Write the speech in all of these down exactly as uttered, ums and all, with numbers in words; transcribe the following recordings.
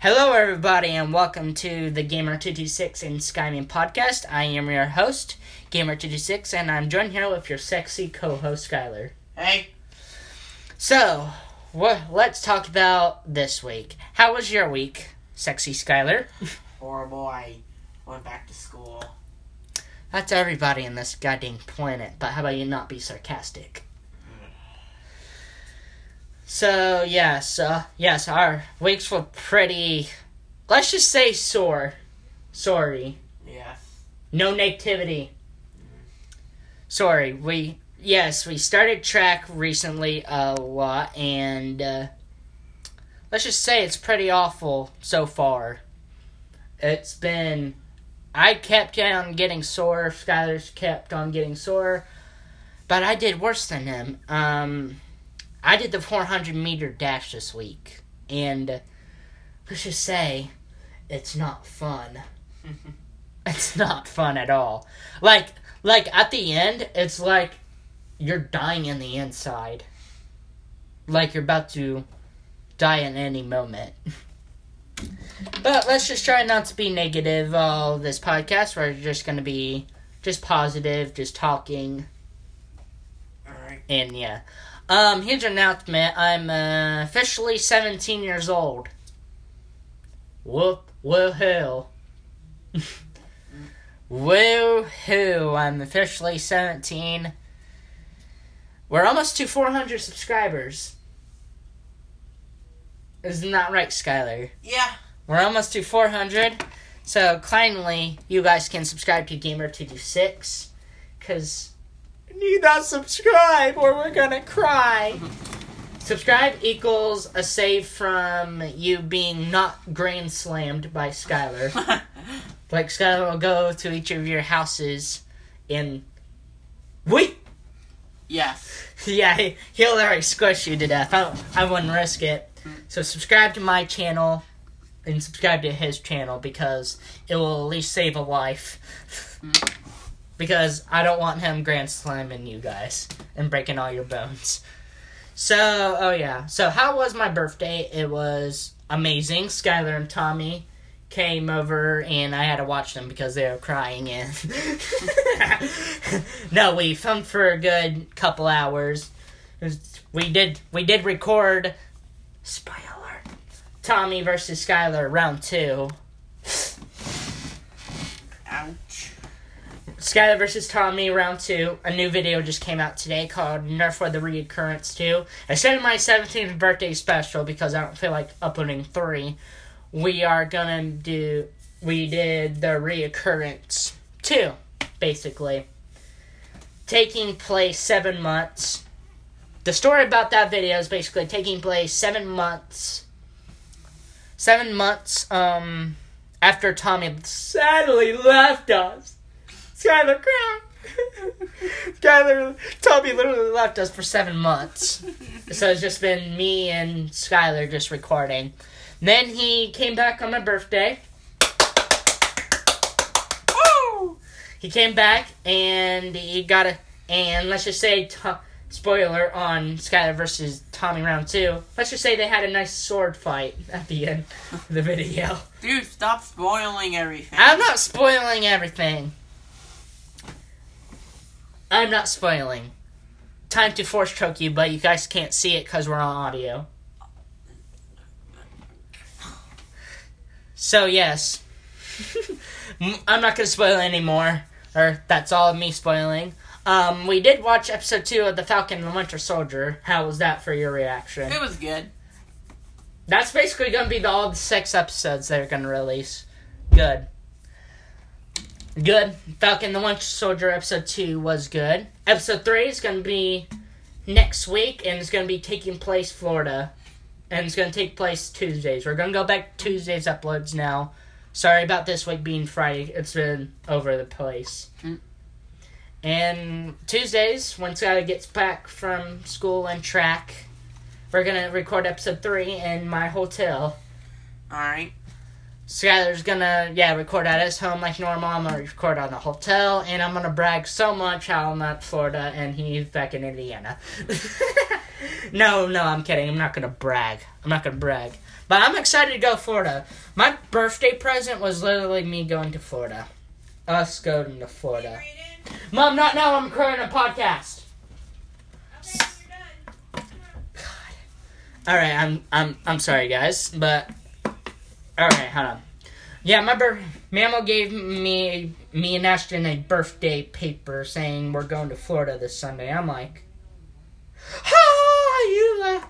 Hello everybody and welcome to the Gamer two twenty-six and Skyman podcast. I am your host, Gamer two twenty-six, and I'm joined here with your sexy co-host, Skylar. Hey. So, wh- let's talk about this week. How was your week, sexy Skylar? Horrible. I went back to school. That's everybody on this goddamn planet, but how about you not be sarcastic? So, yes, uh, yes, our weeks were pretty, let's just say sore. Sorry. Yes. No negativity. Sorry, we, yes, we started track recently a lot, and uh, let's just say it's pretty awful so far. It's been, I kept on getting sore, Skylar's kept on getting sore, but I did worse than him. Um... I did the four hundred meter dash this week, and uh, let's just say, it's not fun. It's not fun at all. Like, like at the end, it's like you're dying in the inside. Like you're about to die in any moment. But let's just try not to be negative all uh, this podcast. We're just going to be just positive, just talking. All right. And yeah. Um, huge announcement. I'm uh, officially seventeen years old. Whoop, woohoo. Woohoo. I'm officially seventeen. We're almost to four hundred subscribers. Isn't that right, Skylar? Yeah. We're almost to four hundred. So, kindly, you guys can subscribe to Gamer two twenty-six. Because need that subscribe or we're gonna cry. Subscribe equals a save from you being not grand slammed by Skylar. Like Skylar will go to each of your houses and wait. Yes. Yeah, he'll already squish you to death. I, I wouldn't risk it. So subscribe to my channel and subscribe to his channel because it will at least save a life. Because I don't want him grand slamming you guys and breaking all your bones. So, oh yeah. So, how was my birthday? It was amazing. Skylar and Tommy came over and I had to watch them because they were crying. And no, we filmed for a good couple hours. We did, we did record, spoiler, Tommy versus Skylar round two. Ouch. Skylar versus Tommy, round two. A new video just came out today called Nerf Weather Reoccurrence two. Instead of my seventeenth birthday special, because I don't feel like uploading three, we are gonna do, we did the Reoccurrence two, basically. Taking place seven months. The story about that video is basically taking place seven months, seven months, um, after Tommy sadly left us. Skylar cried. Skylar, Tommy literally left us for seven months. So it's just been me and Skylar just recording. Then he came back on my birthday. Woo! He came back and he got a, and let's just say, t- spoiler on Skylar versus Tommy round two, let's just say they had a nice sword fight at the end of the video. Dude, stop spoiling everything. I'm not spoiling everything. I'm not spoiling. Time to force choke you, but you guys can't see it because we're on audio. So, yes. I'm not going to spoil anymore. Or, that's all of me spoiling. Um, we did watch episode two of The Falcon and the Winter Soldier. How was that for your reaction? It was good. That's basically going to be the, all the six episodes they're going to release. Good. Good. Falcon the Winter Soldier episode two was good. Episode three is going to be next week, and it's going to be taking place Florida. And it's going to take place Tuesdays. We're going to go back to Tuesdays uploads now. Sorry about this week being Friday. It's been over the place. Mm. And Tuesdays, when Skylar gets back from school and track, we're going to record episode three in my hotel. Alright. Skylar's gonna, yeah, record at his home like normal. I'm gonna record on the hotel, and I'm gonna brag so much how I'm at Florida and he's back in Indiana. no, no, I'm kidding. I'm not gonna brag. I'm not gonna brag. But I'm excited to go to Florida. My birthday present was literally me going to Florida. Us going to Florida. Mom, not now. I'm recording a podcast. Okay, you're done. God. All right, I'm I'm I'm sorry, guys, but all right, hold on. Yeah, my birth. Mammo gave me me and Ashton a birthday paper saying we're going to Florida this Sunday. I'm like, ha! You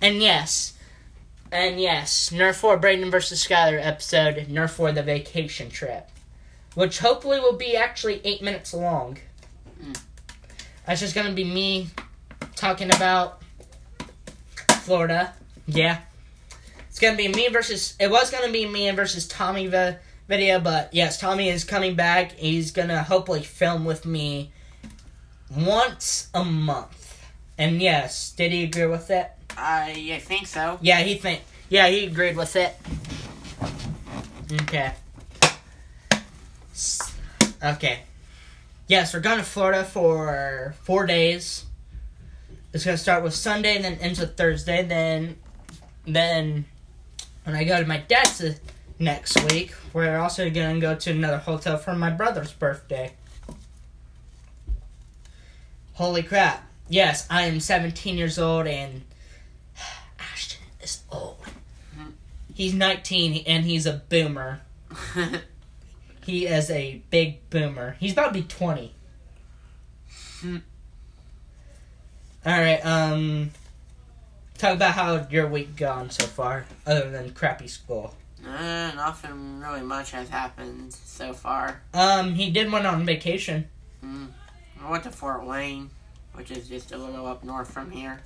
and yes. And yes, Nerf four, Brayden versus Skyler episode, Nerf four, the vacation trip. Which hopefully will be actually eight minutes long. Mm. That's just going to be me talking about Florida. Yeah. It's going to be me versus... It was going to be me versus Tommy the video, but yes, Tommy is coming back. He's going to hopefully film with me once a month. And yes, did he agree with it? I I think so. Yeah, he think. Yeah, he agreed with it. Okay. Okay. Yes, we're going to Florida for four days. It's gonna start with Sunday, then ends with Thursday. Then, then when I go to my dad's next week, we're also gonna go to another hotel for my brother's birthday. Holy crap! Yes, I am seventeen years old and. Is old. He's nineteen and he's a boomer. He is a big boomer. He's about to be twenty. Mm. Alright, um... talk about how your week gone so far, other than crappy school. Uh, nothing really much has happened so far. Um, he did went on vacation. Mm. I went to Fort Wayne, which is just a little up north from here.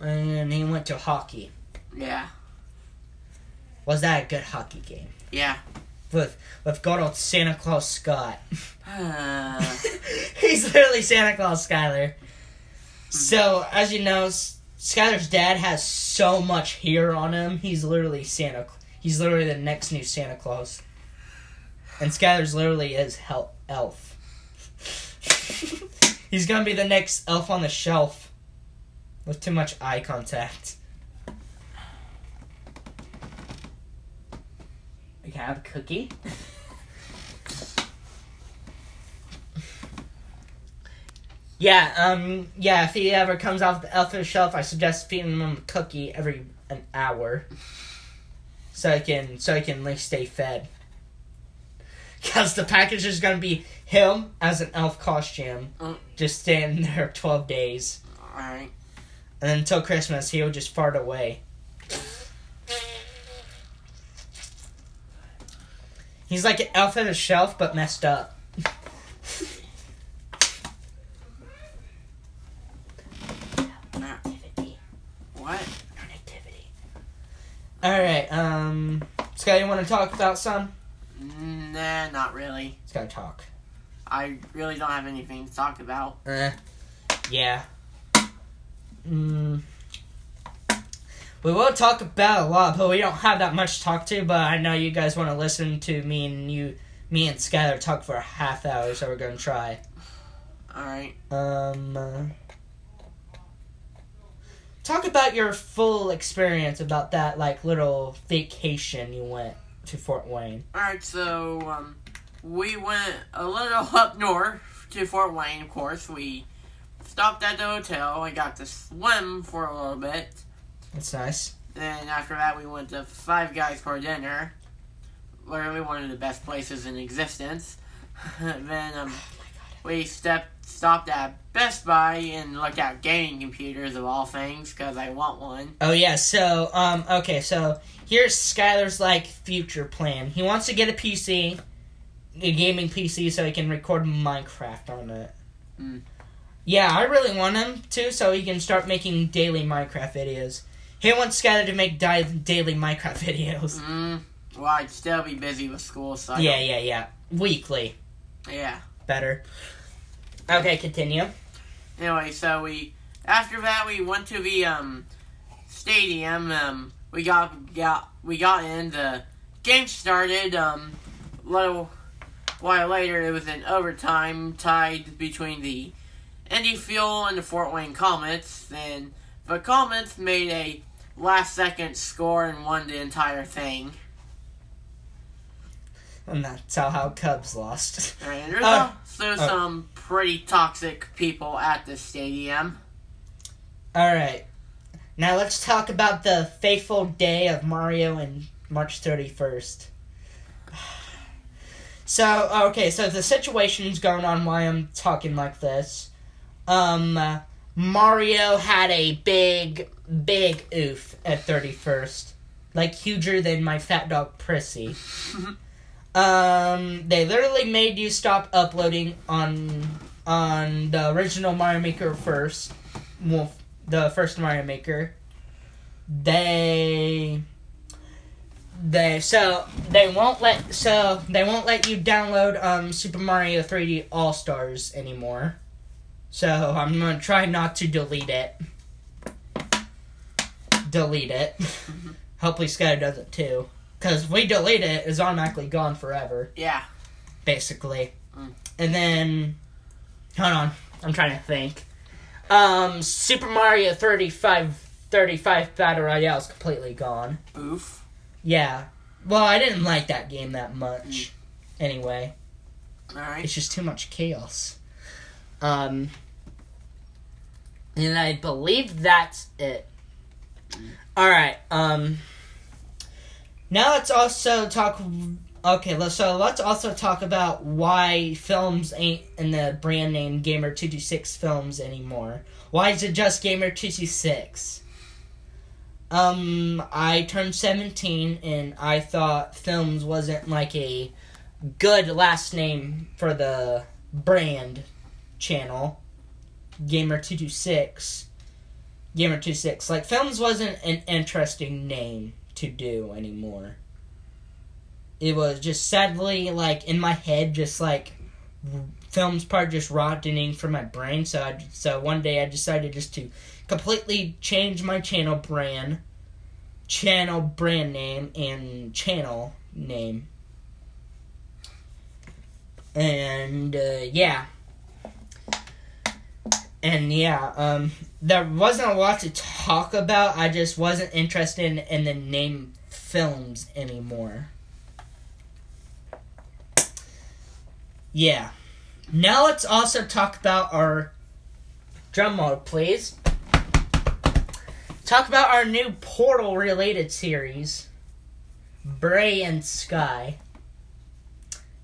And he went to hockey. Yeah. Was that a good hockey game? Yeah. With with good old Santa Claus Scott. Uh. He's literally Santa Claus Skyler. So, as you know, Skyler's dad has so much hair on him. He's literally Santa. He's literally the next new Santa Claus. And Skyler's literally is hel- elf. He's gonna be the next elf on the shelf. With too much eye contact. I can have a cookie. yeah, um, yeah, if he ever comes off the elf shelf, I suggest feeding him a cookie every an hour. So he can, so he can at least stay fed. Because the package is going to be him as an elf costume. Mm. Just staying there twelve days. Alright. And until Christmas, he would just fart away. He's like an elf on a shelf, but messed up. Connectivity. What? Connectivity. Alright, um... Scott, you want to talk about some? Nah, not really. Scott, talk. I really don't have anything to talk about. Eh. Yeah. Mm. We will talk about a lot, but we don't have that much to talk to, but I know you guys want to listen to me and you, me and Skyler talk for a half hour, so we're going to try. Alright. Um, uh, talk about your full experience about that, like, little vacation you went to Fort Wayne. Alright, so, um, we went a little up north to Fort Wayne, of course. We... stopped at the hotel. I got to swim for a little bit. That's nice. Then after that, we went to Five Guys for dinner. Literally one of the best places in existence. Then um, oh we stepped, stopped at Best Buy and looked at gaming computers of all things because I want one. Oh yeah. So um, okay. So here's Skyler's like future plan. He wants to get a P C, a gaming P C, so he can record Minecraft on it. Mm. Yeah, I really want him to, so he can start making daily Minecraft videos. He wants Skyler to make di- daily Minecraft videos. Mm, well, I'd still be busy with school, so... Yeah, yeah, yeah. Weekly. Yeah. Better. Okay, continue. Anyway, so we... After that, we went to the, um... stadium, um... We got... got we got in, the game started, um... a little while later, it was an overtime tied between the... Indy Fuel and the Fort Wayne Komets, and the Komets made a last second score and won the entire thing. And that's how Cubs lost. Right, there's uh, also uh, some pretty toxic people at the stadium. Alright. Now let's talk about the fateful day of Mario and March thirty-first. So, okay, so the situation's going on why I'm talking like this. Um, Mario had a big, big oof at thirty-first. Like, huger than my fat dog, Prissy. Um, they literally made you stop uploading on on the original Mario Maker first. Well, the first Mario Maker. They... They so they won't let so they won't let you download um Super Mario three D All-Stars anymore. So I'm gonna try not to delete it. Delete it. Mm-hmm. Hopefully Sky does it too, because if we delete it, it's automatically gone forever. Yeah. Basically. Mm. And then, hold on, I'm trying to think. Um, Super Mario thirty-five Battle Royale is completely gone. Oof. Yeah. Well, I didn't like that game that much. Mm. Anyway. Alright. It's just too much chaos. Um. And I believe that's it. Mm. Alright, um. Now let's also talk... Okay, so let's also talk about why films ain't in the brand name Gamer two twenty-six Films anymore. Why is it just Gamer two twenty-six? Um, I turned seventeen, and I thought Films wasn't, like, a good last name for the brand channel. Gamer two twenty-six. Gamer two twenty-six. Like, Films wasn't an interesting name to do anymore. It was just sadly, like, in my head, just, like, Films part just rotting from my brain, so I, so one day I decided just to completely change my channel brand, channel brand name, and channel name. And, uh, yeah. And, yeah, um, there wasn't a lot to talk about. I just wasn't interested in the name Films anymore. Yeah. Now let's also talk about our... Drum roll, please. Talk about our new Portal-related series, Bray and Sky.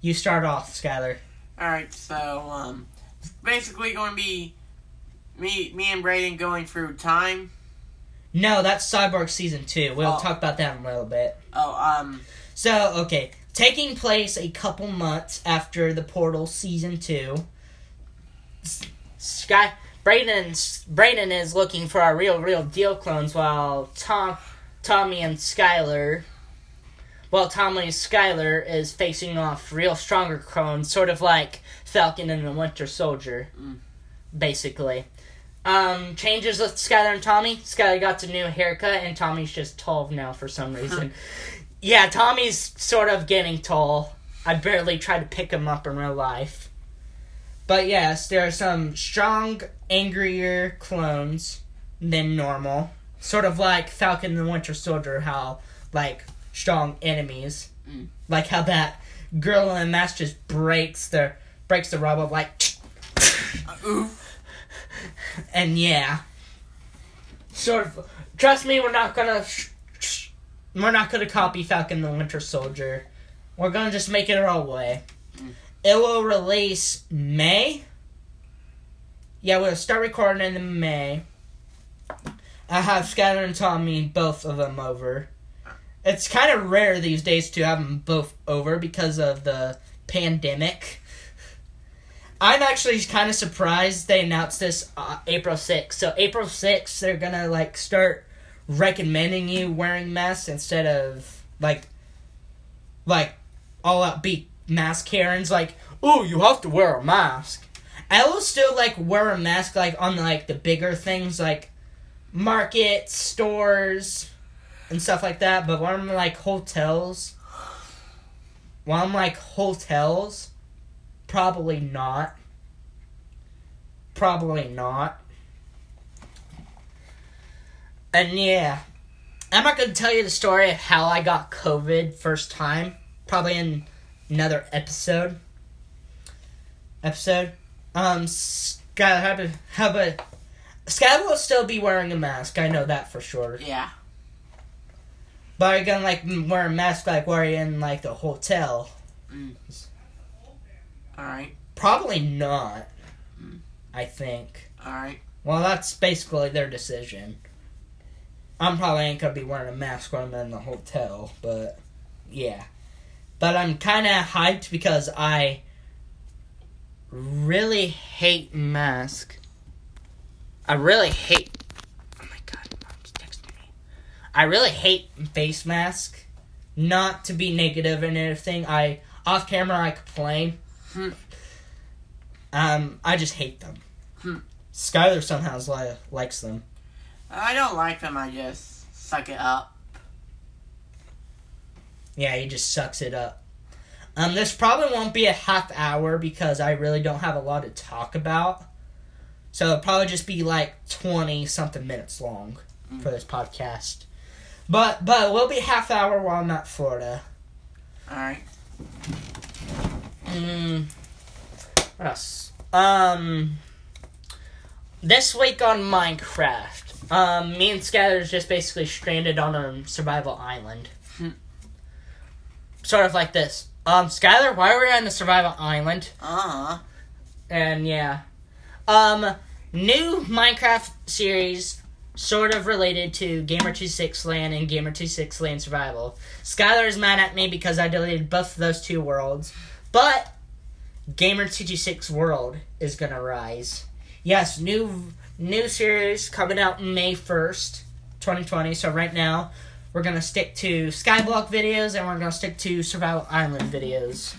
You start off, Skylar. Alright, so, um... it's basically going to be me me and Brayden going through time. No, that's Cyborg Season two. We'll oh. talk about that in a little bit. Oh, um... So, okay... Taking place a couple months after the Portal Season two, Sky Brayden Brayden is looking for our real real deal clones, while Tom Tommy and Skylar, while Tommy and Skylar is facing off real stronger clones, sort of like Falcon and the Winter Soldier, mm. basically. Um, changes with Skylar and Tommy. Skylar got a new haircut, and Tommy's just twelve now for some reason. Yeah, Tommy's sort of getting tall. I barely tried to pick him up in real life. But yes, there are some strong, angrier clones than normal. Sort of like Falcon and the Winter Soldier, how, like, strong enemies. Mm. Like how that girl in the mask just breaks the, breaks the robot, like... Oof. And yeah. Sort of... Trust me, we're not gonna... We're not going to copy Falcon the Winter Soldier. We're going to just make it our own way. Mm. It will release May. Yeah, we'll start recording in May. I have Skylar and Tommy, both of them, over. It's kind of rare these days to have them both over because of the pandemic. I'm actually kind of surprised they announced this uh, April sixth. So April sixth, they're going to, like, start... recommending you wearing masks instead of like like all out beat mask Karens like, oh, you have to wear a mask. I will still like wear a mask like on like the bigger things like markets, stores and stuff like that, but when I'm like hotels when I'm like hotels probably not. Probably not. And yeah, I'm not going to tell you the story of how I got COVID first time. Probably in another episode. Episode. Um, Sky, how about, how about, Sky will still be wearing a mask. I know that for sure. Yeah. But are you going to, like, wear a mask like while you're in, like, the hotel? Mm. Alright. Probably not. Mm. I think. Alright. Well, that's basically their decision. I'm probably ain't going to be wearing a mask when I'm in the hotel, but, yeah. But I'm kind of hyped because I really hate masks. I really hate... Oh, my God, Mom's texting me. I really hate face masks. Not to be negative and everything. I, off camera, I complain. Hmm. Um, I just hate them. Hmm. Skylar somehow li- likes them. I don't like them, I just suck it up. Yeah, he just sucks it up. Um, this probably won't be a half hour because I really don't have a lot to talk about. So it'll probably just be like twenty-something minutes long mm. for this podcast. But but it will be half hour while I'm at Florida. Alright. Mm, what else? Um, this week on Minecraft... Um, me and Skyler's just basically stranded on a survival island. Hmm. Sort of like this. Um, Skyler, why were we on the survival island? Uh-huh. And, yeah. Um, new Minecraft series, sort of related to Gamer two twenty-six Land and Gamer two twenty-six Land Survival. Skyler is mad at me because I deleted both of those two worlds. But, Gamer two twenty-six World is gonna rise. Yes, new... New series coming out May first, twenty twenty. So right now, we're going to stick to Skyblock videos and we're going to stick to Survival Island videos.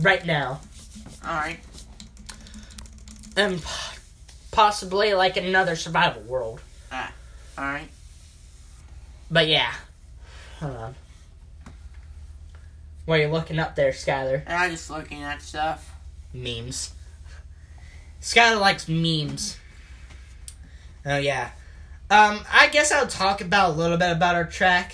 Right now. Alright. And possibly like another survival world. Ah, alright. But yeah. Hold on. What are you looking up there, Skyler? I'm just looking at stuff. Memes. Skyler likes memes. Oh, yeah. Um, I guess I'll talk about a little bit about our track.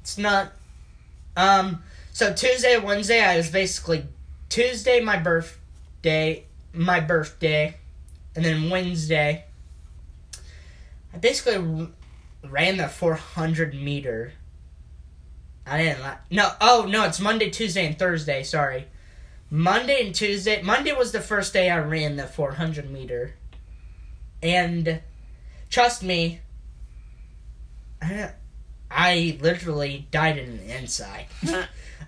It's not... Um, so Tuesday, Wednesday, I was basically... Tuesday, my birthday, my birthday, and then Wednesday, I basically ran the four hundred meter. I didn't like... No, oh, no, it's Monday, Tuesday, and Thursday, sorry. Monday and Tuesday... Monday was the first day I ran the four hundred meter. And... Trust me, I, I literally died in the inside.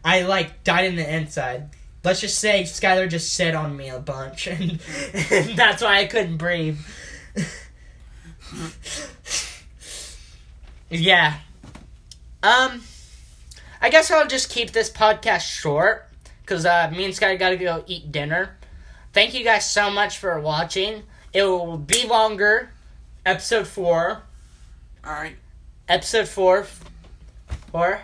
I, like, died in the inside. Let's just say Skylar just sat on me a bunch, and, and that's why I couldn't breathe. Yeah. Um, I guess I'll just keep this podcast short, because uh, me and Skylar gotta go eat dinner. Thank you guys so much for watching. It will be longer... Episode four. Alright. Episode four. Four.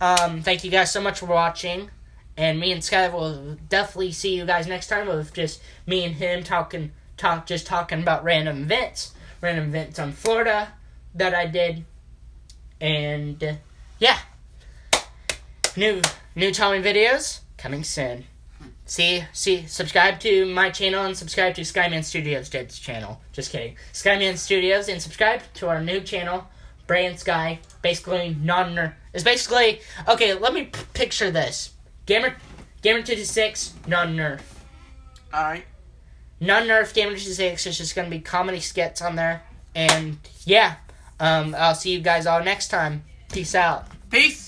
Um, thank you guys so much for watching. And me and Skyler will definitely see you guys next time with just me and him talking, talk, just talking about random events. Random events on Florida that I did. And, uh, yeah. New, new Tommy videos coming soon. See, see, subscribe to my channel and subscribe to Skyman Studios' channel. Just kidding. Skyman Studios and subscribe to our new channel, Brand Sky. Basically, non-nerd. It's basically, okay, let me p- picture this. Gamer, Gamer two twenty-six, non-nerf. Alright. Non-nerf, Gamer two twenty-six, it's just gonna be comedy skits on there. And, yeah, um, I'll see you guys all next time. Peace out. Peace.